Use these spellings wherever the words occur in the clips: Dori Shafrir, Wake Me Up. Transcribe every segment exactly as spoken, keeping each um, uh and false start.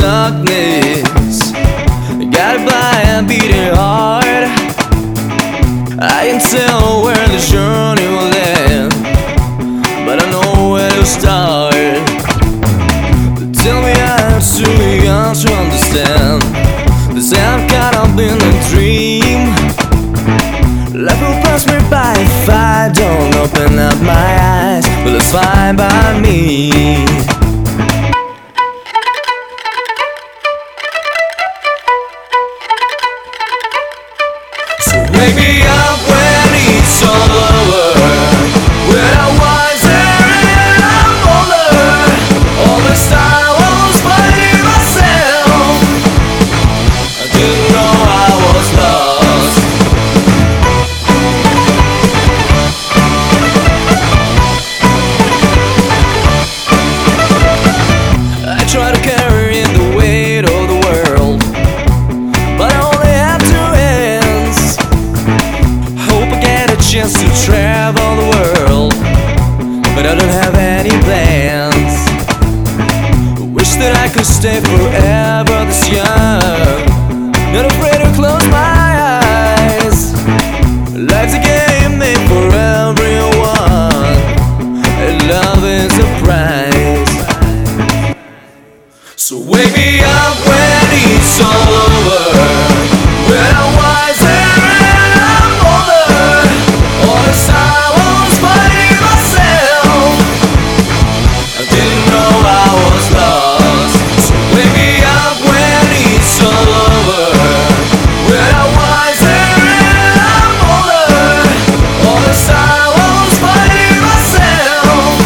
darkness, gotta fly and beat it hard. I can tell where the journey will end, but I know where to start. Tell me I'm too young to understand this. I've caught up in a dream. Life will pass me by if I don't open up my eyes. Well, it's fine by me. Wake me up when it's all over, when I'm wiser and I'm older. All this time I was fighting myself, I didn't know I was lost. I tried to carry in the weight of the world, but I only had two hands. Hope I get a chance to travel the world, but I don't have any plans. Wish that I could stay forever this young, not afraid to close my eyes. Life's a game made for everyone, and love is a prize. So wake me up when it's all over, when I'm wiser and I'm older. All this time I was fighting myself, I didn't know I was lost. So wake me up when it's all over, when I'm wiser and I'm older. All this time I was fighting myself,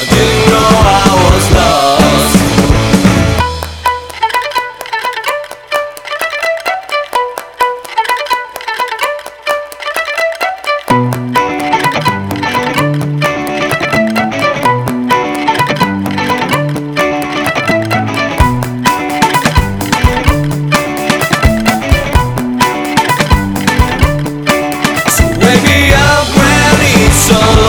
I didn't know I was lost. So wake me up when it's all over.